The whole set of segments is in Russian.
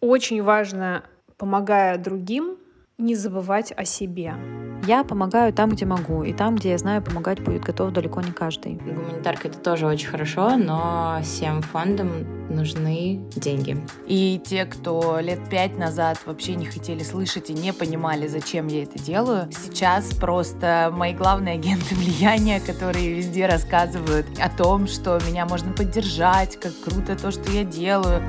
Очень важно, помогая другим, не забывать о себе. Я помогаю там, где могу, и там, где я знаю, помогать будет готов далеко не каждый. Гуманитарка — это тоже очень хорошо, но всем фондам нужны деньги. И те, кто лет 5 назад вообще не хотели слышать и не понимали, зачем я это делаю, сейчас просто мои главные агенты влияния, которые везде рассказывают о том, что меня можно поддержать, как круто то, что я делаю.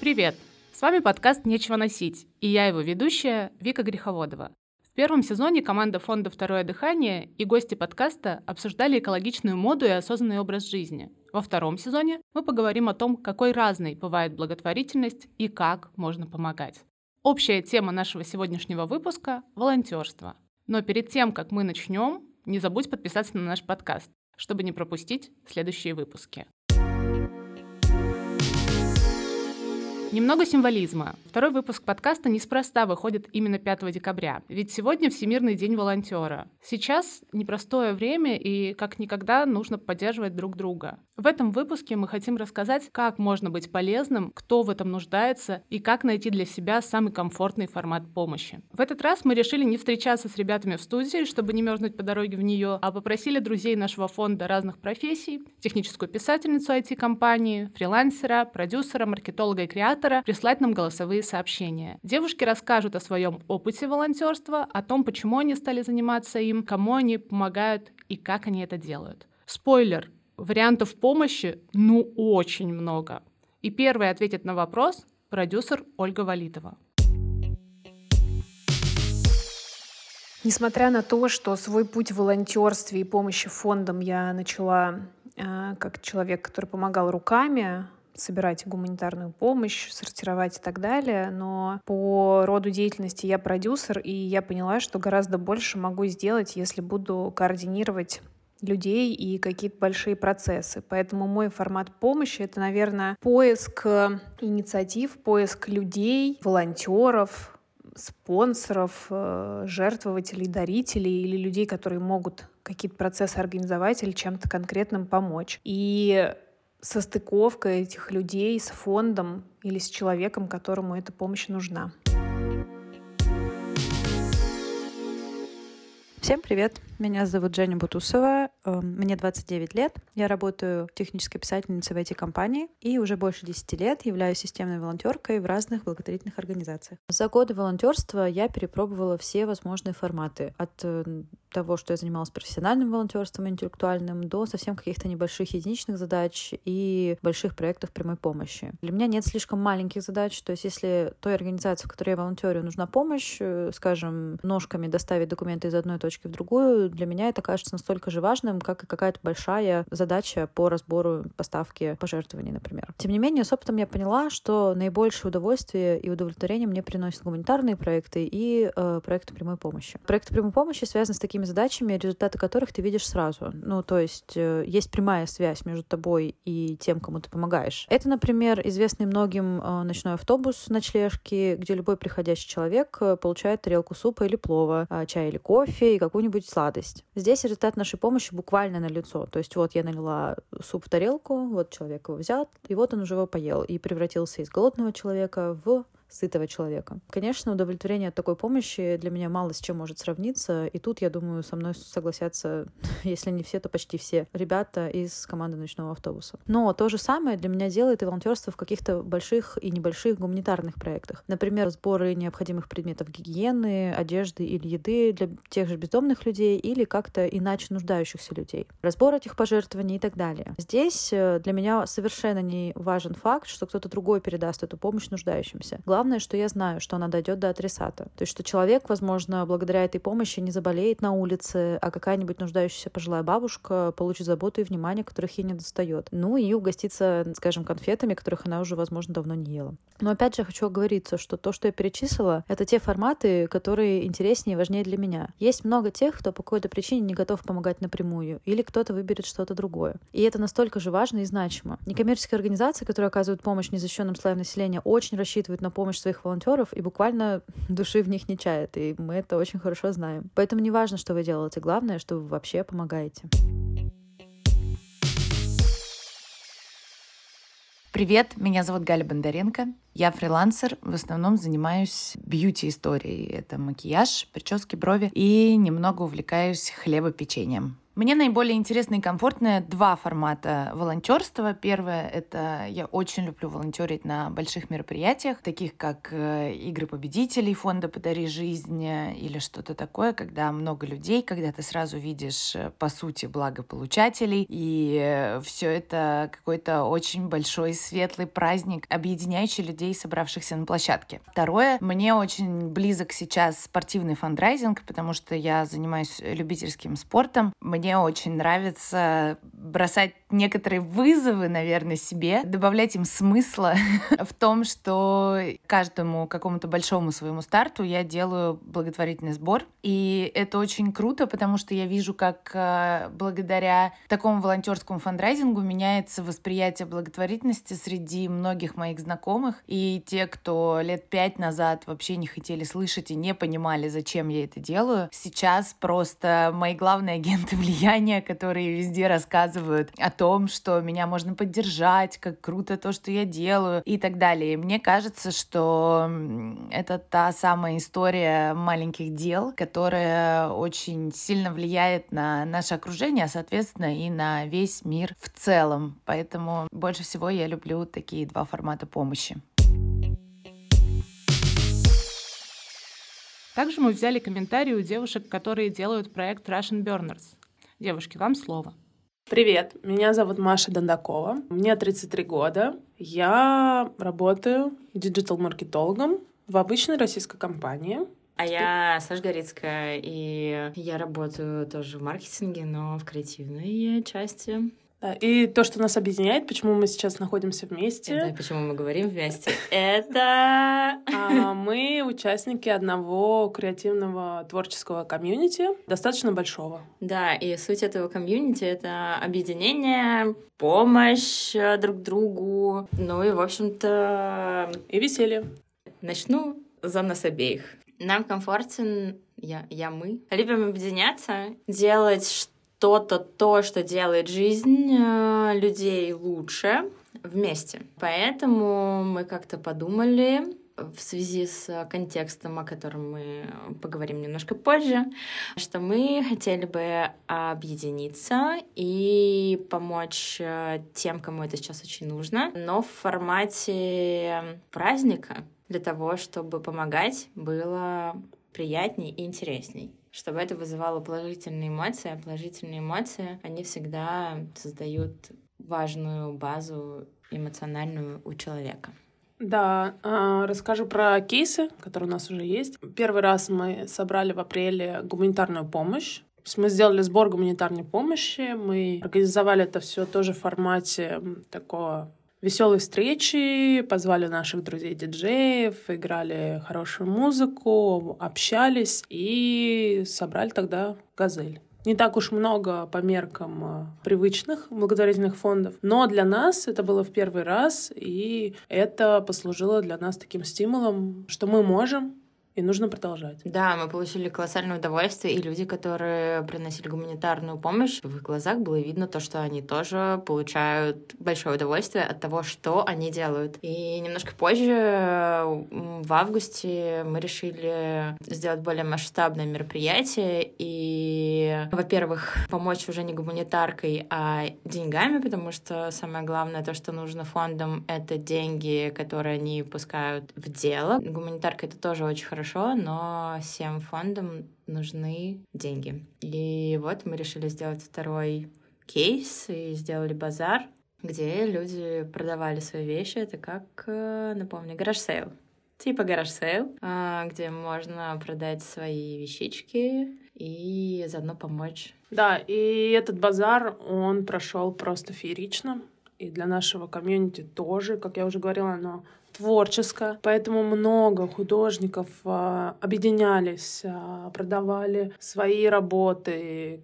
Привет! С вами подкаст «Нечего носить», и я его ведущая Вика Греховодова. В первом сезоне команда фонда «Второе дыхание» и гости подкаста обсуждали экологичную моду и осознанный образ жизни. Во втором сезоне мы поговорим о том, какой разной бывает благотворительность и как можно помогать. Общая тема нашего сегодняшнего выпуска – волонтерство. Но перед тем, как мы начнем, не забудь подписаться на наш подкаст, чтобы не пропустить следующие выпуски. Немного символизма. Второй выпуск подкаста неспроста выходит именно 5 декабря, ведь сегодня Всемирный день волонтера. Сейчас непростое время, и как никогда нужно поддерживать друг друга. В этом выпуске мы хотим рассказать, как можно быть полезным, кто в этом нуждается и как найти для себя самый комфортный формат помощи. В этот раз мы решили не встречаться с ребятами в студии, чтобы не мерзнуть по дороге в нее, а попросили друзей нашего фонда разных профессий, техническую писательницу IT-компании, фрилансера, продюсера, маркетолога и креатора, прислать нам голосовые сообщения. Девушки расскажут о своем опыте волонтерства, о том, почему они стали заниматься им, кому они помогают и как они это делают. Спойлер, вариантов помощи очень много. И первой ответит на вопрос продюсер Ольга Валитова. Несмотря на то, что свой путь в волонтерстве и помощи фондам я начала как человек, который помогал руками, собирать гуманитарную помощь, сортировать и так далее, но по роду деятельности я продюсер, и я поняла, что гораздо больше могу сделать, если буду координировать людей и какие-то большие процессы. Поэтому мой формат помощи — это, наверное, поиск инициатив, поиск людей, волонтеров, спонсоров, жертвователей, дарителей или людей, которые могут какие-то процессы организовать или чем-то конкретным помочь. И состыковка этих людей с фондом или с человеком, которому эта помощь нужна. Всем привет! Меня зовут Женя Бутусова, мне 29 лет, я работаю технической писательницей в IT-компании и уже больше 10 лет являюсь системной волонтеркой в разных благотворительных организациях. За годы волонтерства я перепробовала все возможные форматы, от того, что я занималась профессиональным волонтерством, интеллектуальным, до совсем каких-то небольших единичных задач и больших проектов прямой помощи. Для меня нет слишком маленьких задач, то есть если той организации, в которой я волонтерю, нужна помощь, скажем, ножками доставить документы из одной точки в другую, для меня это кажется настолько же важным, как и какая-то большая задача по разбору поставки пожертвований, например. Тем не менее, с опытом я поняла, что наибольшее удовольствие и удовлетворение мне приносят гуманитарные проекты и проекты прямой помощи. Проекты прямой помощи связаны с такими задачами, результаты которых ты видишь сразу. То есть есть прямая связь между тобой и тем, кому ты помогаешь. Это, например, известный многим ночной автобус ночлежки, где любой приходящий человек получает тарелку супа или плова, чай или кофе и какую-нибудь сладость. Здесь результат нашей помощи буквально налицо. То есть вот я налила суп в тарелку, вот человек его взял, и вот он уже его поел и превратился из голодного человека в сытого человека. Конечно, удовлетворение от такой помощи для меня мало с чем может сравниться, и тут, я думаю, со мной согласятся, если не все, то почти все ребята из команды ночного автобуса. Но то же самое для меня делает и волонтерство в каких-то больших и небольших гуманитарных проектах. Например, сборы необходимых предметов гигиены, одежды или еды для тех же бездомных людей или как-то иначе нуждающихся людей. Разбор этих пожертвований и так далее. Здесь для меня совершенно не важен факт, что кто-то другой передаст эту помощь нуждающимся. Главное, что я знаю, что она дойдет до адресата. То есть, что человек, возможно, благодаря этой помощи не заболеет на улице, а какая-нибудь нуждающаяся пожилая бабушка получит заботу и внимание, которых ей не достает. И угостится, скажем, конфетами, которых она уже, возможно, давно не ела. Но опять же, хочу оговориться, что то, что я перечислила, это те форматы, которые интереснее и важнее для меня. Есть много тех, кто по какой-то причине не готов помогать напрямую, или кто-то выберет что-то другое. И это настолько же важно и значимо. Некоммерческие организации, которые оказывают помощь незащищенным слоям населения, очень рассчитывают на помощь своих волонтеров и буквально души в них не чает, и мы это очень хорошо знаем. Поэтому не важно, что вы делаете, главное, что вы вообще помогаете. Привет, меня зовут Галя Бондаренко. Я фрилансер, в основном занимаюсь бьюти-историей. Это макияж, прически, брови и немного увлекаюсь хлебопечением. Мне наиболее интересны и комфортны два формата волонтерства. Первое — это я очень люблю волонтерить на больших мероприятиях, таких как игры победителей фонда «Подари жизнь» или что-то такое, когда много людей, когда ты сразу видишь, по сути, благополучателей. И все это какой-то очень большой светлый праздник, объединяющий людей, собравшихся на площадке. Второе — мне очень близок сейчас спортивный фандрайзинг, потому что я занимаюсь любительским спортом. Мне очень нравится бросать некоторые вызовы, наверное, себе, добавлять им смысла в том, что каждому какому-то большому своему старту я делаю благотворительный сбор. И это очень круто, потому что я вижу, как благодаря такому волонтерскому фандрайзингу меняется восприятие благотворительности среди многих моих знакомых. И те, кто лет 5 назад вообще не хотели слышать и не понимали, зачем я это делаю, сейчас просто мои главные агенты влияния, которые везде рассказывают о том, что меня можно поддержать, как круто то, что я делаю, и так далее. И мне кажется, что это та самая история маленьких дел, которая очень сильно влияет на наше окружение, а, соответственно, и на весь мир в целом. Поэтому больше всего я люблю такие два формата помощи. Также мы взяли комментарии у девушек, которые делают проект Russian Burners. Девушки, вам слово. Привет, меня зовут Маша Дондокова, мне 33 года. Я работаю диджитал-маркетологом в обычной российской компании. А я Саша Горицкая, и я работаю тоже в маркетинге, но в креативной части. И то, что нас объединяет, почему мы сейчас находимся вместе. Это почему мы говорим вместе. Это... Мы участники одного креативного творческого комьюнити, достаточно большого. Да, и суть этого комьюнити — это объединение, помощь друг другу, ну и, в общем-то... И веселье. Начну за нас обеих. Нам комфортен... Мы. Любим объединяться, делать то, что делает жизнь людей лучше вместе. Поэтому мы как-то подумали в связи с контекстом, о котором мы поговорим немножко позже, что мы хотели бы объединиться и помочь тем, кому это сейчас очень нужно, но в формате праздника, для того, чтобы помогать было приятней и интересней, чтобы это вызывало положительные эмоции, а положительные эмоции, они всегда создают важную базу эмоциональную у человека. Да, расскажу про кейсы, которые у нас уже есть. Первый раз мы собрали в апреле гуманитарную помощь. То есть мы сделали сбор гуманитарной помощи, мы организовали это все тоже в формате такого... веселые встречи, позвали наших друзей-диджеев, играли хорошую музыку, общались и собрали тогда «Газель». Не так уж много по меркам привычных благотворительных фондов, но для нас это было в первый раз, и это послужило для нас таким стимулом, что мы можем, и нужно продолжать. Да, мы получили колоссальное удовольствие, и люди, которые приносили гуманитарную помощь, в их глазах было видно то, что они тоже получают большое удовольствие от того, что они делают. И немножко позже, в августе, мы решили сделать более масштабное мероприятие и, во-первых, помочь уже не гуманитаркой, а деньгами, потому что самое главное, то, что нужно фондам, это деньги, которые они пускают в дело. Гуманитарка — это тоже очень хорошо, но всем фондам нужны деньги. И вот мы решили сделать второй кейс и сделали базар, где люди продавали свои вещи. Это как, напомню, гараж-сейл. Типа гараж-сейл, где можно продать свои вещички и заодно помочь. Да, и этот базар, он прошел просто феерично. И для нашего комьюнити тоже, как я уже говорила, оно... творческое, поэтому много художников объединялись, продавали свои работы,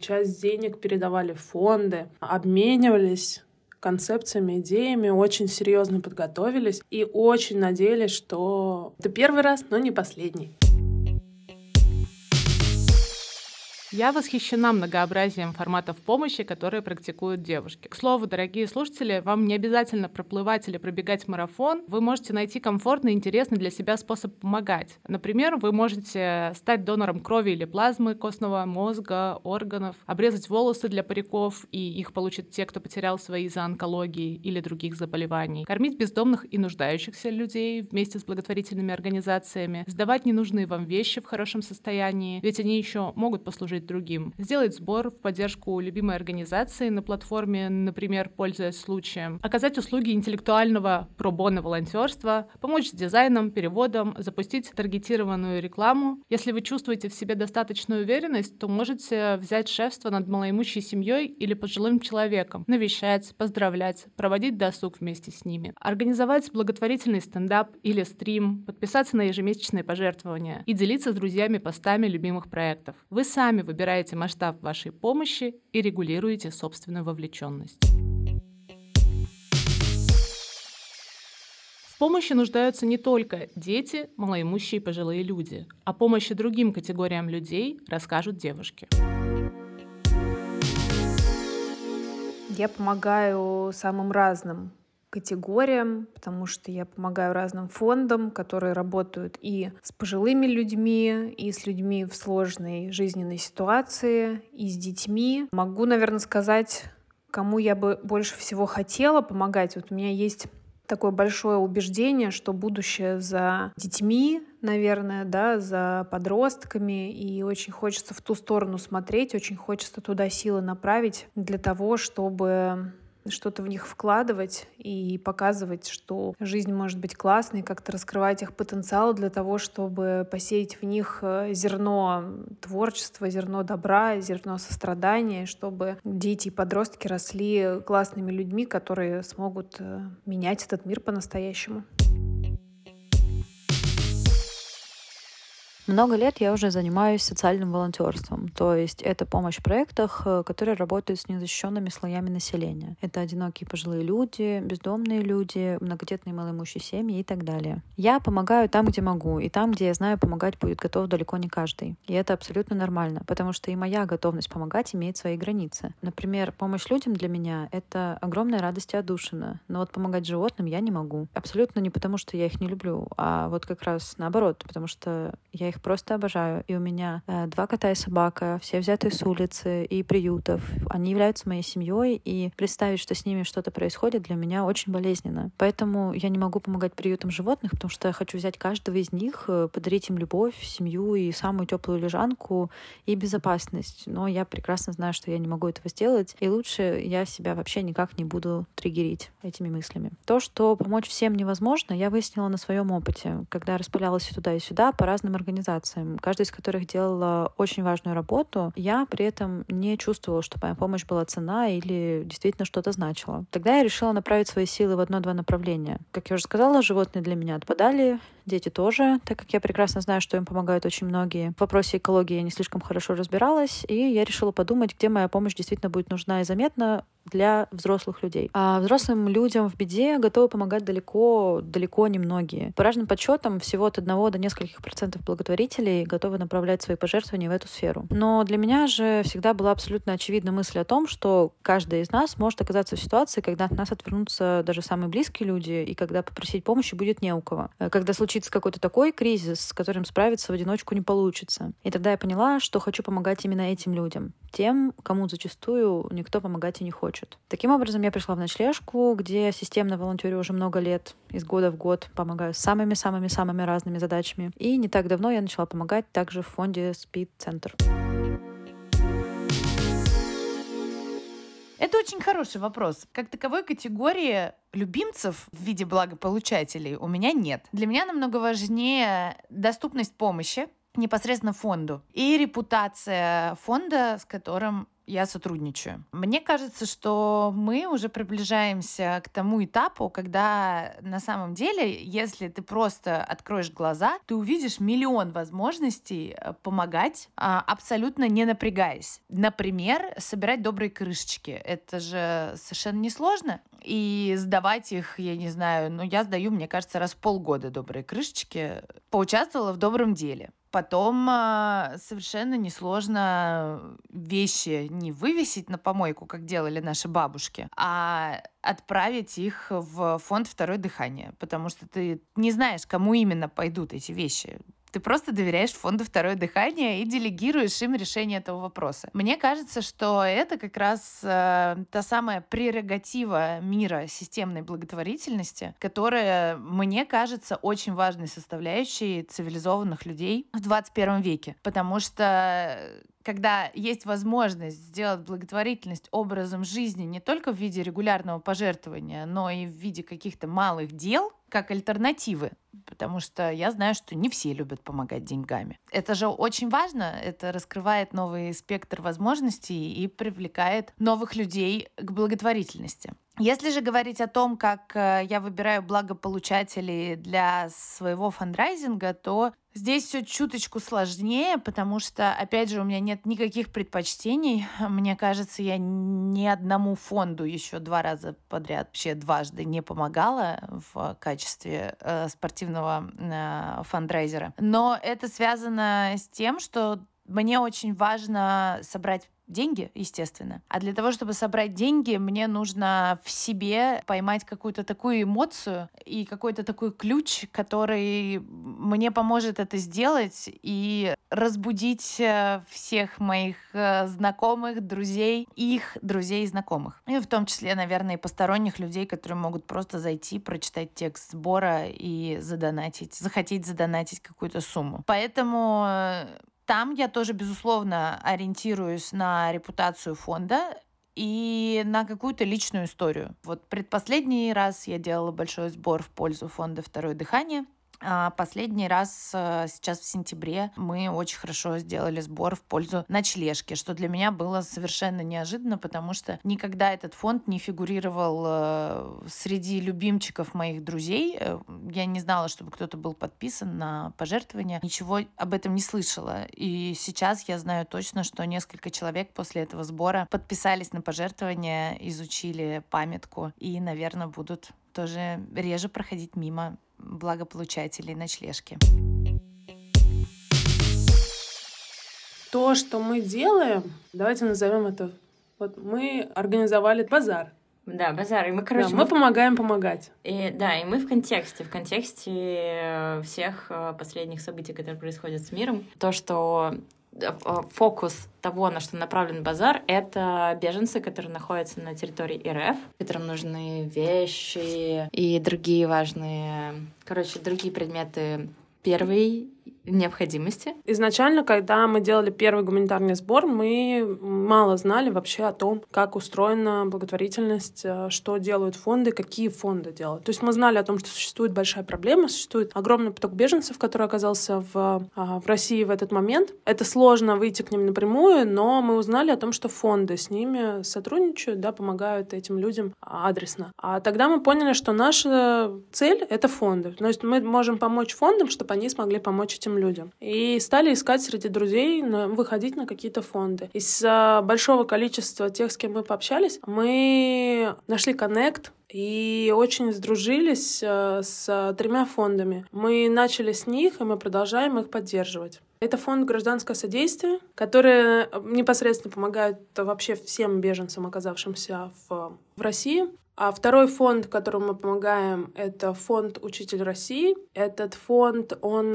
часть денег передавали в фонды, обменивались концепциями, идеями, очень серьезно подготовились и очень надеялись, что это первый раз, но не последний. Я восхищена многообразием форматов помощи, которые практикуют девушки. К слову, дорогие слушатели, вам не обязательно проплывать или пробегать марафон. Вы можете найти комфортный и интересный для себя способ помогать. Например, вы можете стать донором крови или плазмы, костного мозга, органов, обрезать волосы для париков, и их получат те, кто потерял свои из-за онкологии или других заболеваний, кормить бездомных и нуждающихся людей вместе с благотворительными организациями, сдавать ненужные вам вещи в хорошем состоянии, ведь они еще могут послужить другим, сделать сбор в поддержку любимой организации на платформе, например, пользуясь случаем, оказать услуги интеллектуального пробоно-волонтерства, помочь с дизайном, переводом, запустить таргетированную рекламу. Если вы чувствуете в себе достаточную уверенность, то можете взять шефство над малоимущей семьей или пожилым человеком, навещать, поздравлять, проводить досуг вместе с ними, организовать благотворительный стендап или стрим, подписаться на ежемесячные пожертвования и делиться с друзьями постами любимых проектов. Вы сами выбираете масштаб вашей помощи и регулируете собственную вовлеченность. В помощи нуждаются не только дети, малоимущие и пожилые люди. О помощи другим категориям людей расскажут девушки. Я помогаю самым разным категориям, потому что я помогаю разным фондам, которые работают и с пожилыми людьми, и с людьми в сложной жизненной ситуации, и с детьми. Могу, наверное, сказать, кому я бы больше всего хотела помогать. Вот у меня есть такое большое убеждение, что будущее за детьми, наверное, да, за подростками, и очень хочется в ту сторону смотреть, очень хочется туда силы направить для того, чтобы что-то в них вкладывать и показывать, что жизнь может быть классной, как-то раскрывать их потенциал для того, чтобы посеять в них зерно творчества, зерно добра, зерно сострадания, чтобы дети и подростки росли классными людьми, которые смогут менять этот мир по-настоящему. Много лет я уже занимаюсь социальным волонтерством, то есть это помощь в проектах, которые работают с незащищенными слоями населения. Это одинокие пожилые люди, бездомные люди, многодетные малоимущие семьи и так далее. Я помогаю там, где могу, и там, где я знаю, помогать будет готов далеко не каждый. И это абсолютно нормально, потому что и моя готовность помогать имеет свои границы. Например, помощь людям для меня — это огромная радость и отдушина, но вот помогать животным я не могу. Абсолютно не потому, что я их не люблю, а вот как раз наоборот, потому что я их просто обожаю. И у меня 2 кота и собака, все взятые с улицы и приютов. Они являются моей семьей, и представить, что с ними что-то происходит, для меня очень болезненно. Поэтому я не могу помогать приютам животных, потому что я хочу взять каждого из них, подарить им любовь, семью и самую теплую лежанку и безопасность. Но я прекрасно знаю, что я не могу этого сделать, и лучше я себя вообще никак не буду триггерить этими мыслями. То, что помочь всем невозможно, я выяснила на своем опыте, когда распылялась туда и сюда по разным организациям, каждая из которых делала очень важную работу, я при этом не чувствовала, что моя помощь была ценна или действительно что-то значила. Тогда я решила направить свои силы в 1-2 направления. Как я уже сказала, животные для меня отпадали, дети тоже, так как я прекрасно знаю, что им помогают очень многие. В вопросе экологии я не слишком хорошо разбиралась, и я решила подумать, где моя помощь действительно будет нужна и заметна для взрослых людей. А взрослым людям в беде готовы помогать далеко немногие. По разным подсчетам, всего от 1 до нескольких процентов благотворителей готовы направлять свои пожертвования в эту сферу. Но для меня же всегда была абсолютно очевидна мысль о том, что каждый из нас может оказаться в ситуации, когда от нас отвернутся даже самые близкие люди, и когда попросить помощи будет не у кого. Когда случится какой-то такой кризис, с которым справиться в одиночку не получится. И тогда я поняла, что хочу помогать именно этим людям. Тем, кому зачастую никто помогать и не хочет. Таким образом, я пришла в Ночлежку, где я системно волонтерю уже много лет, из года в год, помогаю с самыми-самыми-самыми разными задачами. И не так давно я начала помогать также в фонде «СПИД-центр». Это очень хороший вопрос. Как таковой категории любимцев в виде благополучателей у меня нет. Для меня намного важнее доступность помощи непосредственно фонду и репутация фонда, с которым я сотрудничаю. Мне кажется, что мы уже приближаемся к тому этапу, когда на самом деле, если ты просто откроешь глаза, ты увидишь миллион возможностей помогать, абсолютно не напрягаясь. Например, собирать добрые крышечки. Это же совершенно несложно. и сдавать их, я не знаю, но я сдаю, мне кажется, раз в полгода добрые крышечки. Поучаствовала в добром деле. Потом совершенно несложно вещи не вывесить на помойку, как делали наши бабушки, а отправить их в фонд «Второе дыхание», потому что ты не знаешь, кому именно пойдут эти вещи. Ты просто доверяешь фонду «Второе дыхание» и делегируешь им решение этого вопроса. Мне кажется, что это как раз та самая прерогатива мира системной благотворительности, которая, мне кажется, очень важной составляющей цивилизованных людей в 21 веке. Потому что когда есть возможность сделать благотворительность образом жизни не только в виде регулярного пожертвования, но и в виде каких-то малых дел, как альтернативы, потому что я знаю, что не все любят помогать деньгами. Это же очень важно, это раскрывает новый спектр возможностей и привлекает новых людей к благотворительности. Если же говорить о том, как я выбираю благополучателей для своего фандрайзинга, то здесь все чуточку сложнее, потому что, опять же, у меня нет никаких предпочтений. Мне кажется, я ни одному фонду еще два раза подряд, вообще дважды, не помогала в качестве спортивного фандрайзера. Но это связано с тем, что мне очень важно собрать деньги, естественно. А для того, чтобы собрать деньги, мне нужно в себе поймать какую-то такую эмоцию и какой-то такой ключ, который мне поможет это сделать и разбудить всех моих знакомых, друзей, их друзей и знакомых. И в том числе, наверное, и посторонних людей, которые могут просто зайти, прочитать текст сбора и задонатить, захотеть задонатить какую-то сумму. Поэтому там я тоже, безусловно, ориентируюсь на репутацию фонда и на какую-то личную историю. Вот предпоследний раз я делала большой сбор в пользу фонда «Второе дыхание». А последний раз сейчас в сентябре мы очень хорошо сделали сбор в пользу «Ночлежки», что для меня было совершенно неожиданно, потому что никогда этот фонд не фигурировал среди любимчиков моих друзей. Я не знала, чтобы кто-то был подписан на пожертвования. Ничего об этом не слышала. И сейчас я знаю точно, что несколько человек после этого сбора подписались на пожертвования, изучили памятку и, наверное, будут тоже реже проходить мимо благополучателей «Ночлежки». То, что мы делаем, давайте назовем это. Вот мы организовали базар. Да, базар. И мы, короче, да, мы помогаем помогать. И, да, и мы в контексте всех последних событий, которые происходят с миром, то, что фокус того, на что направлен базар, это беженцы, которые находятся на территории РФ, которым нужны вещи и другие важные, другие предметы первой необходимости. Изначально, когда мы делали первый гуманитарный сбор, мы мало знали вообще о том, как устроена благотворительность, что делают фонды, какие фонды делают. То есть мы знали о том, что существует большая проблема, существует огромный поток беженцев, который оказался в России в этот момент. Это сложно выйти к ним напрямую, но мы узнали о том, что фонды с ними сотрудничают, да, помогают этим людям адресно. А тогда мы поняли, что наша цель — это фонды. То есть мы можем помочь фондам, чтобы они смогли помочь этим людям. И стали искать среди друзей, выходить на какие-то фонды. Из большого количества тех, с кем мы пообщались, мы нашли коннект и очень сдружились с 3 фондами. Мы начали с них, и мы продолжаем их поддерживать. Это фонд «Гражданское содействие», который непосредственно помогает вообще всем беженцам, оказавшимся в России. А второй фонд, которому мы помогаем, это фонд «Учитель России». Этот фонд, он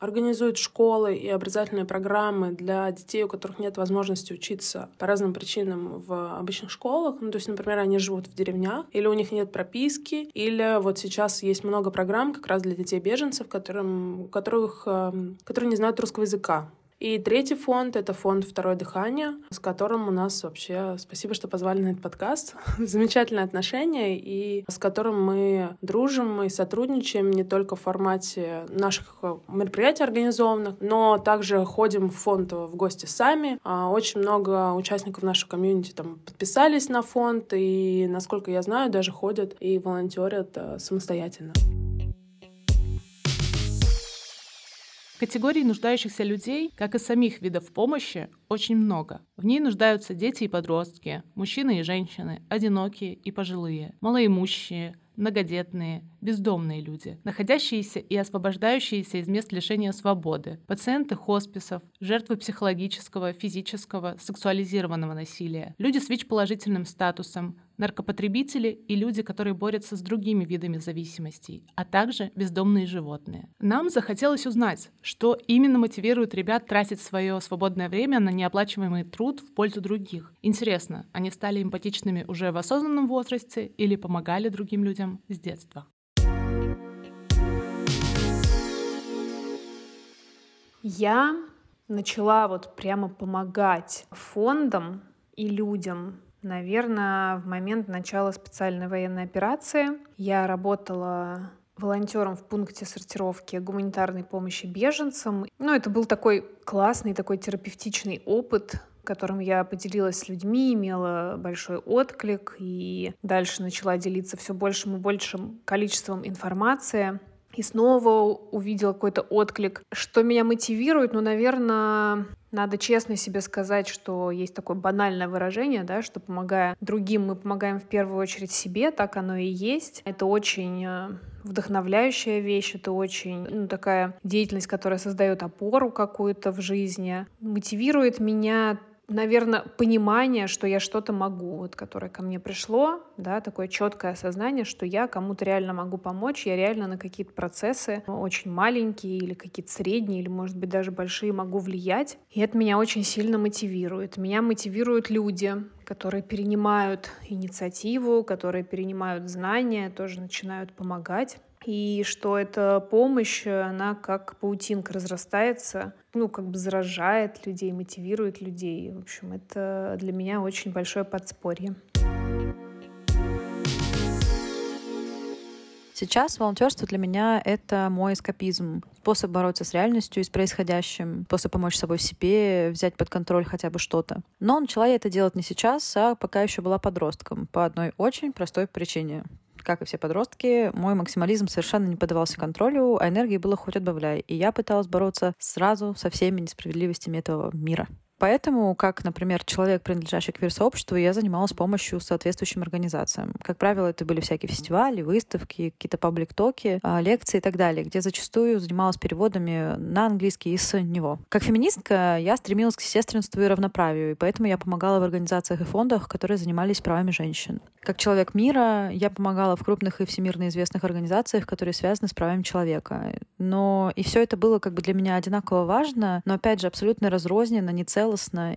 организует школы и образовательные программы для детей, у которых нет возможности учиться по разным причинам в обычных школах. Ну, то есть, например, они живут в деревнях, или у них нет прописки, или вот сейчас есть много программ как раз для детей-беженцев, которые не знают русского языка. И третий фонд — это фонд «Второе дыхание», с которым у нас вообще спасибо, что позвали на этот подкаст. Замечательные отношения, и с которым мы дружим и сотрудничаем не только в формате наших мероприятий организованных, но также ходим в фонд в гости сами. Очень много участников нашего комьюнити там подписались на фонд, и, насколько я знаю, даже ходят и волонтерят самостоятельно. Категорий нуждающихся людей, как и самих видов помощи, очень много. В ней нуждаются дети и подростки, мужчины и женщины, одинокие и пожилые, малоимущие, многодетные, бездомные люди, находящиеся и освобождающиеся из мест лишения свободы, пациенты хосписов, жертвы психологического, физического, сексуализированного насилия, люди с ВИЧ-положительным статусом, наркопотребители и люди, которые борются с другими видами зависимостей, а также бездомные животные. Нам захотелось узнать, что именно мотивирует ребят тратить свое свободное время на неоплачиваемый труд в пользу других. Интересно, они стали эмпатичными уже в осознанном возрасте или помогали другим людям с детства? Я начала вот прямо помогать фондам и людям, наверное, в момент начала специальной военной операции. Я работала волонтером в пункте сортировки гуманитарной помощи беженцам. Это был такой классный, такой терапевтичный опыт, которым я поделилась с людьми, имела большой отклик и дальше начала делиться все большим и большим количеством информации. И снова увидела какой-то отклик. Что меня мотивирует? Наверное, надо честно себе сказать, что есть такое банальное выражение, да, что помогая другим, мы помогаем в первую очередь себе, так оно и есть. Это очень вдохновляющая вещь, это очень такая деятельность, которая создает опору какую-то в жизни. Мотивирует меня, наверное, понимание, что я что-то могу, которое ко мне пришло, да, такое четкое осознание, что я кому-то реально могу помочь, я реально на какие-то процессы очень маленькие или какие-то средние, или, может быть, даже большие могу влиять. И это меня очень сильно мотивирует. Меня мотивируют люди, которые перенимают инициативу, которые перенимают знания, тоже начинают помогать. И что эта помощь, она как паутинка разрастается, заражает людей, мотивирует людей. В общем, это для меня очень большое подспорье. Сейчас волонтерство для меня — это мой эскапизм, способ бороться с реальностью и с происходящим, способ помочь собой себе, взять под контроль хотя бы что-то. Но начала я это делать не сейчас, а пока еще была подростком, по одной очень простой причине. Как и все подростки, мой максимализм совершенно не поддавался контролю, а энергии было хоть отбавляй, и я пыталась бороться сразу со всеми несправедливостями этого мира. Поэтому, как, например, человек, принадлежащий квир-сообществу, я занималась помощью соответствующим организациям. Как правило, это были всякие фестивали, выставки, какие-то паблик-токи, лекции и так далее, где зачастую занималась переводами на английский и с него. Как феминистка я стремилась к сестринству и равноправию, и поэтому я помогала в организациях и фондах, которые занимались правами женщин. Как человек мира я помогала в крупных и всемирно известных организациях, которые связаны с правами человека. Но и все это было для меня одинаково важно, но, опять же, абсолютно разрозненно, не целостно,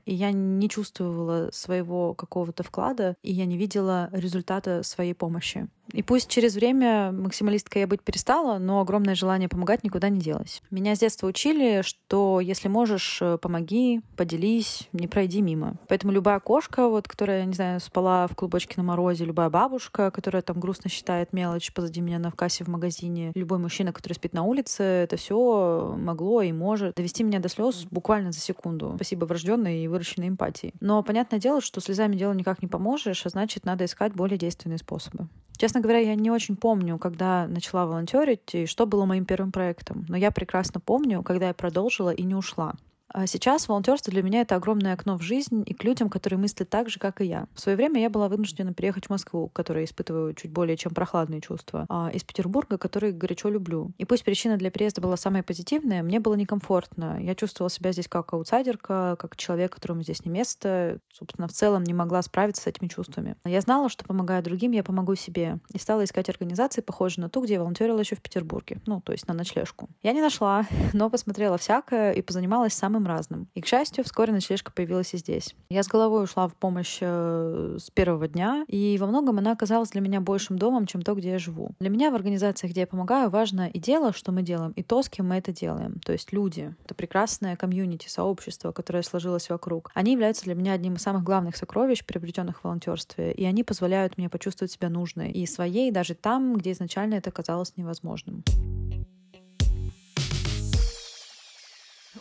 и я не чувствовала своего какого-то вклада, и я не видела результата своей помощи. И пусть через время максималисткой я быть перестала, но огромное желание помогать никуда не делось. Меня с детства учили, что если можешь, помоги, поделись, не пройди мимо. Поэтому любая кошка, которая, не знаю, спала в клубочке на морозе, любая бабушка, которая там грустно считает мелочь позади меня на кассе в магазине, любой мужчина, который спит на улице, это все могло и может довести меня до слез буквально за секунду. Спасибо врожденной и выращенной эмпатии. Но понятное дело, что слезами делу никак не поможешь, а значит, надо искать более действенные способы. Честно говоря, я не очень помню, когда начала волонтерить и что было моим первым проектом, но я прекрасно помню, когда я продолжила и не ушла. А сейчас волонтерство для меня — это огромное окно в жизнь и к людям, которые мыслят так же, как и я. В свое время я была вынуждена переехать в Москву, в которой испытываю чуть более чем прохладные чувства, а из Петербурга, который горячо люблю. И пусть причина для переезда была самая позитивная, мне было некомфортно. Я чувствовала себя здесь как аутсайдерка, как человек, которому здесь не место. Собственно, в целом не могла справиться с этими чувствами. Я знала, что, помогая другим, я помогу себе. И стала искать организации, похожие на ту, где я волонтерила еще в Петербурге. То есть на Ночлежку. Я не нашла, но посмотрела всякое и позанималась самым разным. И, к счастью, вскоре Ночлежка появилась и здесь. Я с головой ушла в помощь с первого дня, и во многом она оказалась для меня большим домом, чем то, где я живу. Для меня в организациях, где я помогаю, важно и дело, что мы делаем, и то, с кем мы это делаем. То есть люди. Это прекрасное комьюнити, сообщество, которое сложилось вокруг. Они являются для меня одним из самых главных сокровищ, приобретенных в волонтерстве, и они позволяют мне почувствовать себя нужной и своей, даже там, где изначально это казалось невозможным.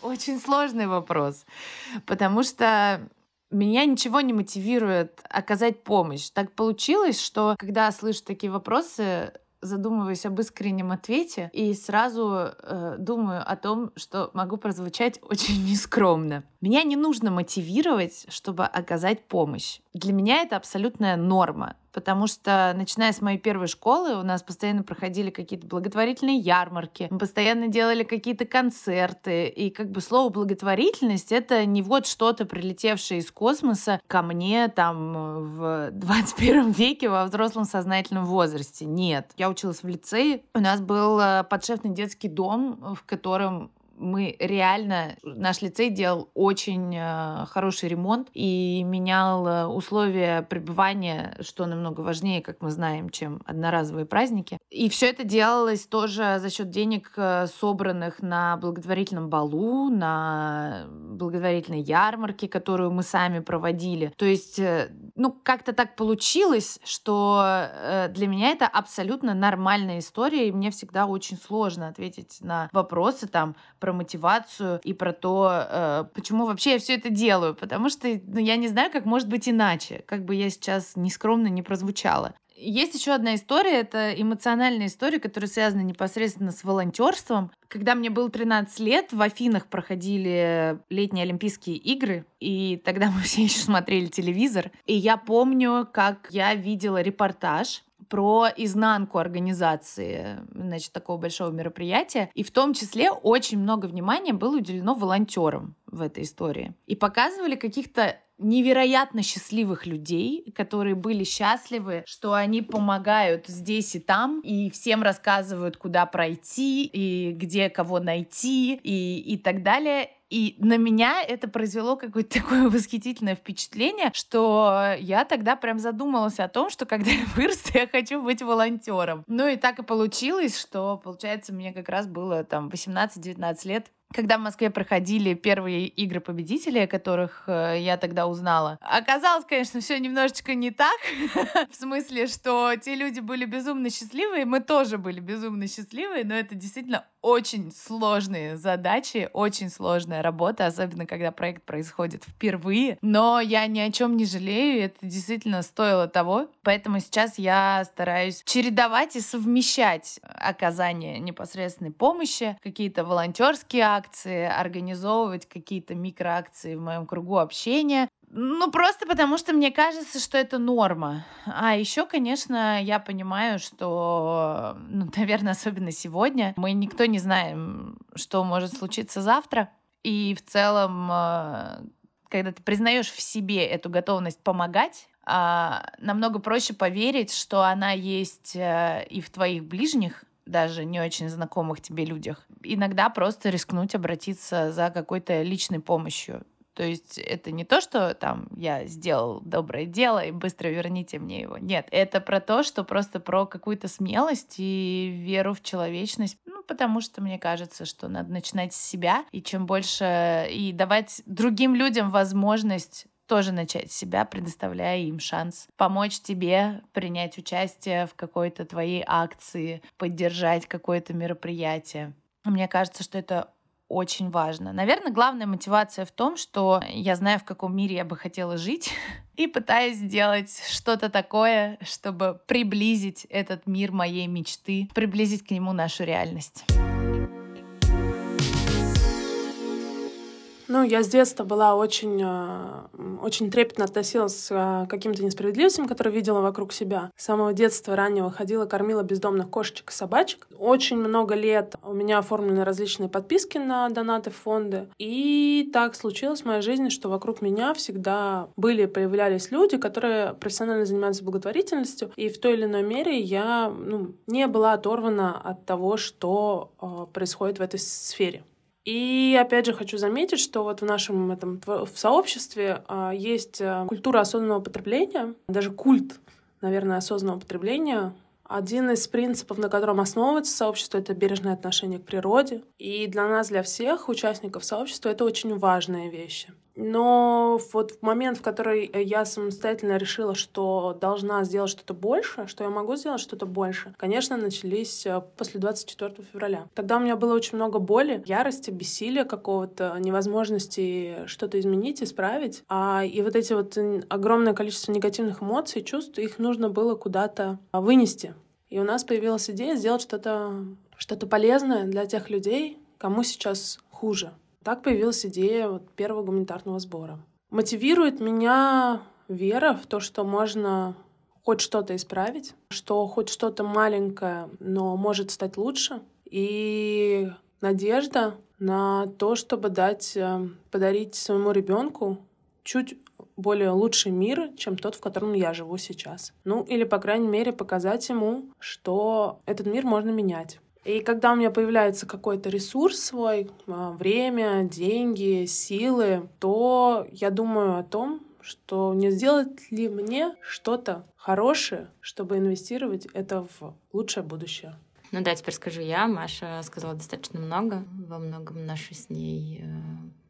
Очень сложный вопрос, потому что меня ничего не мотивирует оказать помощь. Так получилось, что когда слышу такие вопросы, задумываюсь об искреннем ответе и сразу думаю о том, что могу прозвучать очень нескромно. Меня не нужно мотивировать, чтобы оказать помощь. Для меня это абсолютная норма, потому что, начиная с моей первой школы, у нас постоянно проходили какие-то благотворительные ярмарки, мы постоянно делали какие-то концерты, и как бы слово «благотворительность» — это не вот что-то, прилетевшее из космоса ко мне там в 21 веке во взрослом сознательном возрасте. Нет. Я училась в лицее, у нас был подшефный детский дом, в котором мы реально... Наш лицей делал очень хороший ремонт и менял условия пребывания, что намного важнее, как мы знаем, чем одноразовые праздники. И все это делалось тоже за счет денег, собранных на благотворительном балу, на благотворительной ярмарке, которую мы сами проводили. То есть, как-то так получилось, что для меня это абсолютно нормальная история, и мне всегда очень сложно ответить на вопросы там про мотивацию и про то, почему вообще я все это делаю, потому что я не знаю, как может быть иначе, как бы я сейчас нескромно не прозвучала. Есть еще одна история, это эмоциональная история, которая связана непосредственно с волонтерством. Когда мне было 13 лет, в Афинах проходили летние Олимпийские игры, и тогда мы все еще смотрели телевизор. И я помню, как я видела репортаж про изнанку организации, такого большого мероприятия. И в том числе очень много внимания было уделено волонтерам в этой истории. И показывали каких-то невероятно счастливых людей, которые были счастливы, что они помогают здесь и там, и всем рассказывают, куда пройти, и где кого найти, и так далее. И на меня это произвело какое-то такое восхитительное впечатление, что я тогда прям задумалась о том, что когда я вырасту, я хочу быть волонтером. И так и получилось, что, получается, мне как раз было 18-19 лет, когда в Москве проходили первые игры победителей, о которых я тогда узнала. Оказалось, конечно, все немножечко не так. В смысле, что те люди были безумно счастливые, мы тоже были безумно счастливые, но это действительно очень сложные задачи, очень сложная работа, особенно когда проект происходит впервые. Но я ни о чем не жалею, это действительно стоило того. Поэтому сейчас я стараюсь чередовать и совмещать оказание непосредственной помощи, какие-то волонтерские акции, организовывать какие-то микроакции в моем кругу общения. Просто потому что мне кажется, что это норма. А еще, конечно, я понимаю, что, наверное, особенно сегодня, мы никто не знаем, что может случиться завтра. И в целом, когда ты признаешь в себе эту готовность помогать, намного проще поверить, что она есть и в твоих ближних, даже не очень знакомых тебе людях. Иногда просто рискнуть обратиться за какой-то личной помощью. То есть это не то, что я сделал доброе дело и быстро верните мне его. Нет, это про то, что просто про какую-то смелость и веру в человечность. Потому что мне кажется, что надо начинать с себя. И чем больше... И давать другим людям возможность тоже начать с себя, предоставляя им шанс помочь тебе, принять участие в какой-то твоей акции, поддержать какое-то мероприятие. Мне кажется, что это очень важно. Наверное, главная мотивация в том, что я знаю, в каком мире я бы хотела жить, и пытаюсь сделать что-то такое, чтобы приблизить этот мир моей мечты, приблизить к нему нашу реальность. Я с детства была очень трепетно относилась к каким-то несправедливостям, которые видела вокруг себя. С самого детства раннего ходила, кормила бездомных кошечек и собачек. Очень много лет у меня оформлены различные подписки на донаты в фонды. И так случилось в моей жизни, что вокруг меня всегда появлялись люди, которые профессионально занимаются благотворительностью. И в той или иной мере я не была оторвана от того, что происходит в этой сфере. И опять же хочу заметить, что в нашем в сообществе есть культура осознанного потребления, даже культ, наверное, осознанного потребления. Один из принципов, на котором основывается сообщество, — это бережное отношение к природе. И для нас, для всех участников сообщества, это очень важные вещи. Но в момент, в который я самостоятельно решила, что должна сделать что-то больше, что я могу сделать что-то больше, конечно, начались после 24 февраля. Тогда у меня было очень много боли, ярости, бессилия какого-то, невозможности что-то изменить, исправить. И эти огромное количество негативных эмоций, чувств, их нужно было куда-то вынести. И у нас появилась идея сделать что-то полезное для тех людей, кому сейчас хуже. Так появилась идея первого гуманитарного сбора. Мотивирует меня вера в то, что можно хоть что-то исправить, что хоть что-то маленькое, но может стать лучше. И надежда на то, чтобы подарить своему ребенку чуть более лучший мир, чем тот, в котором я живу сейчас. Ну, или, по крайней мере, показать ему, что этот мир можно менять. И когда у меня появляется какой-то ресурс свой, время, деньги, силы, то я думаю о том, что не сделать ли мне что-то хорошее, чтобы инвестировать это в лучшее будущее. Ну да, теперь скажу я. Маша сказала достаточно много. Во многом наши с ней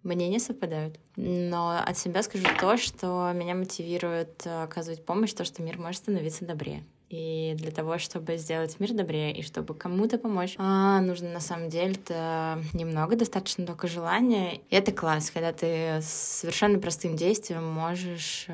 мнения совпадают. Но от себя скажу то, что меня мотивирует оказывать помощь, то, что мир может становиться добрее. И для того, чтобы сделать мир добрее и чтобы кому-то помочь, нужно на самом деле-то немного, достаточно только желания. И это класс, когда ты совершенно простым действием можешь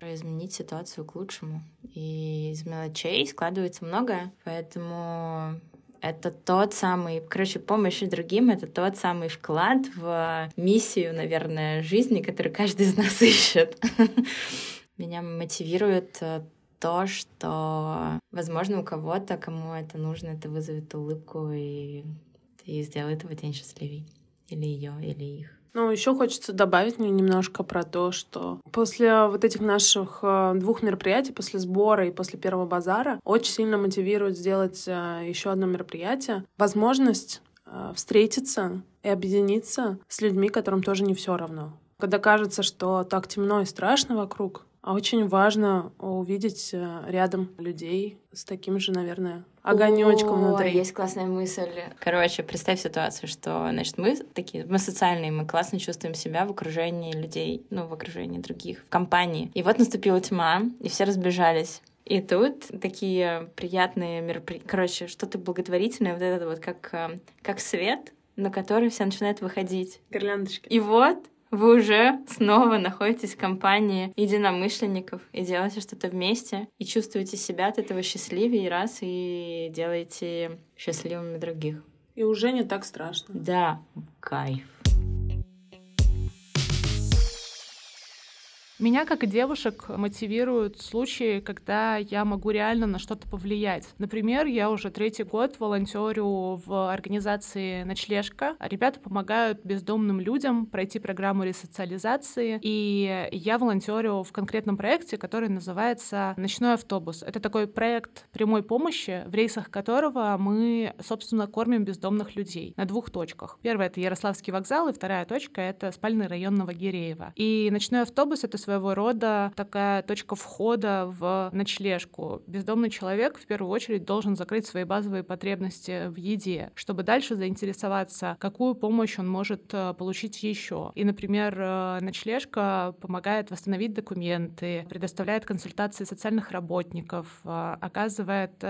изменить ситуацию к лучшему. И из мелочей складывается многое, поэтому... Это тот самый, помощь другим, это тот самый вклад в миссию, наверное, жизни, которую каждый из нас ищет. Меня мотивирует то, что, возможно, у кого-то, кому это нужно, это вызовет улыбку и сделает его день счастливей. Или ее, или их. Ну, еще хочется добавить мне немножко про то, что после вот этих наших двух мероприятий, после сбора и после первого базара, очень сильно мотивирует сделать еще одно мероприятие. Возможность встретиться и объединиться с людьми, которым тоже не все равно. Когда кажется, что так темно и страшно вокруг, а очень важно увидеть рядом людей с таким же, наверное, огонёчком внутри. Есть классная мысль. Представь ситуацию, что, мы социальные, мы классно чувствуем себя в окружении людей, в окружении других, в компании. И вот наступила тьма, и все разбежались. И тут такие приятные мероприятия, что-то благотворительное, как свет, на который все начинают выходить. Гирляндочки. И вот вы уже снова находитесь в компании единомышленников и делаете что-то вместе, и чувствуете себя от этого счастливее и делаете счастливыми других. И уже не так страшно. Да, кайф. Меня, как и девушек, мотивируют случаи, когда я могу реально на что-то повлиять. Например, я уже 3-й год волонтерю в организации «Ночлежка». Ребята помогают бездомным людям пройти программу ресоциализации. И я волонтерю в конкретном проекте, который называется «Ночной автобус». Это такой проект прямой помощи, в рейсах которого мы, собственно, кормим бездомных людей на 2 точках. Первая — это Ярославский вокзал, и 2-я точка — это спальный район Новогиреево. И «Ночной автобус» — это своего рода такая точка входа в ночлежку. Бездомный человек в первую очередь должен закрыть свои базовые потребности в еде, чтобы дальше заинтересоваться, какую помощь он может получить еще. И, например, ночлежка помогает восстановить документы, предоставляет консультации социальных работников, оказывает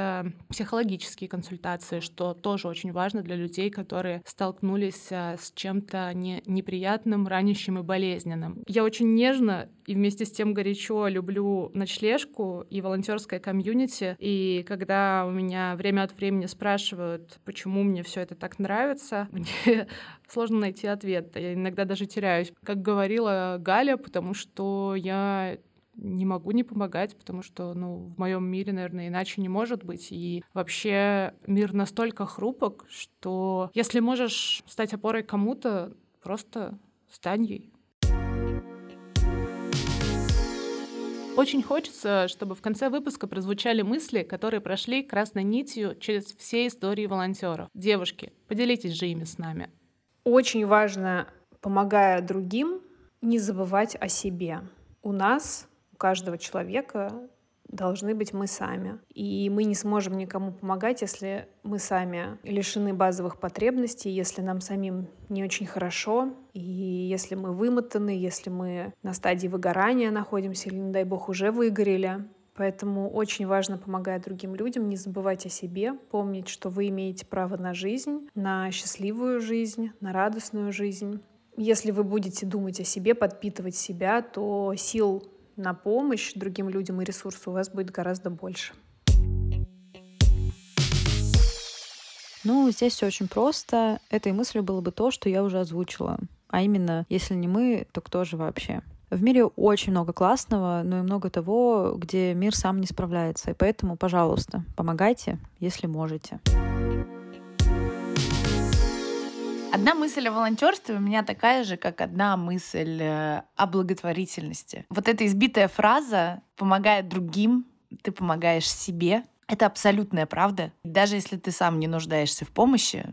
психологические консультации, что тоже очень важно для людей, которые столкнулись с чем-то неприятным, ранящим и болезненным. Я очень нежно и вместе с тем горячо люблю ночлежку и волонтерское комьюнити. И когда у меня время от времени спрашивают, почему мне все это так нравится, мне сложно найти ответ. Я иногда даже теряюсь, как говорила Галя, потому что я не могу не помогать, потому что, в моем мире, наверное, иначе не может быть. И вообще мир настолько хрупок, что если можешь стать опорой кому-то, просто стань ей. Очень хочется, чтобы в конце выпуска прозвучали мысли, которые прошли красной нитью через все истории волонтеров. Девушки, поделитесь же ими с нами. Очень важно, помогая другим, не забывать о себе. У нас, у каждого человека, должны быть мы сами. И мы не сможем никому помогать, если мы сами лишены базовых потребностей, если нам самим не очень хорошо, и если мы вымотаны, если мы на стадии выгорания находимся или, не дай бог, уже выгорели. Поэтому очень важно, помогая другим людям, не забывать о себе, помнить, что вы имеете право на жизнь, на счастливую жизнь, на радостную жизнь. Если вы будете думать о себе, подпитывать себя, то сил на помощь другим людям и ресурсу у вас будет гораздо больше. Ну, здесь все очень просто. Этой мыслью было бы то, что я уже озвучила. А именно, если не мы, то кто же вообще? В мире очень много классного, но и много того, где мир сам не справляется. И поэтому, пожалуйста, помогайте, если можете. Одна мысль о волонтерстве у меня такая же, как одна мысль о благотворительности. Вот эта избитая фраза «помогая другим, ты помогаешь себе». Это абсолютная правда. Даже если ты сам не нуждаешься в помощи,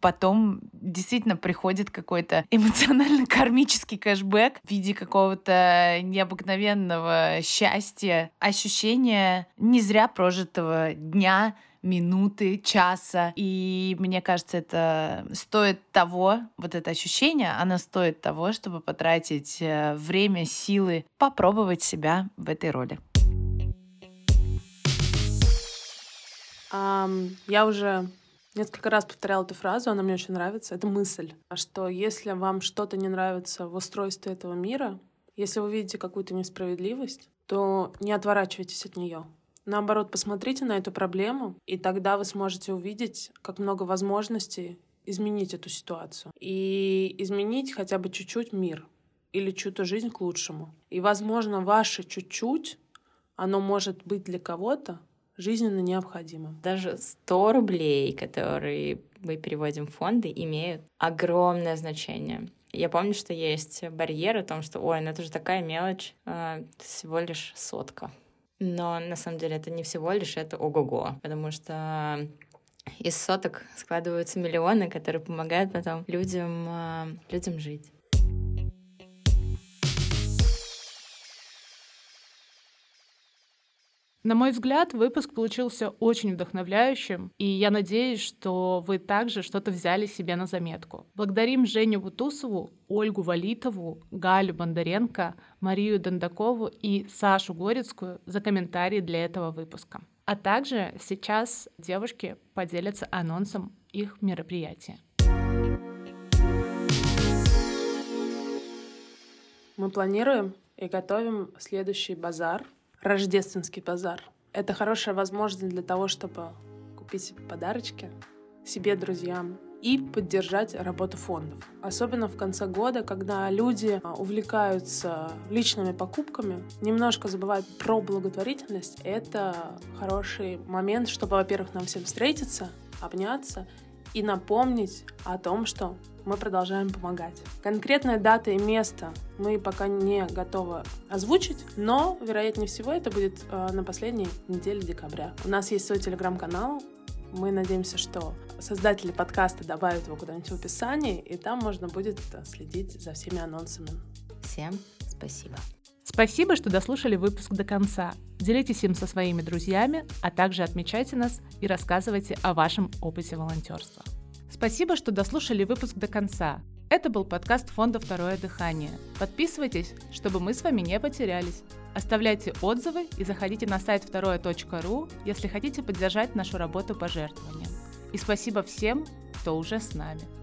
потом действительно приходит какой-то эмоционально-кармический кэшбэк в виде какого-то необыкновенного счастья, ощущения не зря прожитого дня, минуты, часа. И мне кажется, это стоит того, вот это ощущение, оно стоит того, чтобы потратить время, силы, попробовать себя в этой роли. Я уже несколько раз повторяла эту фразу, она мне очень нравится. Это мысль, что если вам что-то не нравится в устройстве этого мира, если вы видите какую-то несправедливость, то не отворачивайтесь от нее. Наоборот, посмотрите на эту проблему, и тогда вы сможете увидеть, как много возможностей изменить эту ситуацию. И изменить хотя бы чуть-чуть мир или чью-то жизнь к лучшему. И, возможно, ваше чуть-чуть, оно может быть для кого-то жизненно необходимо. Даже 100 рублей, которые мы переводим в фонды, имеют огромное значение. Я помню, что есть барьер о том, что «Ой, ну это же такая мелочь, всего лишь сотка». Но на самом деле это не всего лишь, это ого-го. Потому что из соток складываются миллионы, которые помогают потом людям жить. На мой взгляд, выпуск получился очень вдохновляющим, и я надеюсь, что вы также что-то взяли себе на заметку. Благодарим Женю Бутусову, Ольгу Валитову, Галю Бондаренко, Марию Дондокову и Сашу Горицкую за комментарии для этого выпуска. А также сейчас девушки поделятся анонсом их мероприятия. Мы планируем и готовим следующий базар. Рождественский базар. Это хорошая возможность для того, чтобы купить себе подарочки, себе, друзьям, и поддержать работу фондов. Особенно в конце года, когда люди увлекаются личными покупками, немножко забывают про благотворительность, это хороший момент, чтобы, во-первых, нам всем встретиться, обняться и напомнить о том, что мы продолжаем помогать. Конкретная дата и место мы пока не готовы озвучить, но, вероятнее всего, это будет на последней неделе декабря. У нас есть свой телеграм-канал. Мы надеемся, что создатели подкаста добавят его куда-нибудь в описании, и там можно будет следить за всеми анонсами. Всем спасибо. Спасибо, что дослушали выпуск до конца. Делитесь им со своими друзьями, а также отмечайте нас и рассказывайте о вашем опыте волонтерства. Спасибо, что дослушали выпуск до конца. Это был подкаст фонда «Второе дыхание». Подписывайтесь, чтобы мы с вами не потерялись. Оставляйте отзывы и заходите на сайт второе.ру, если хотите поддержать нашу работу пожертвованием. И спасибо всем, кто уже с нами.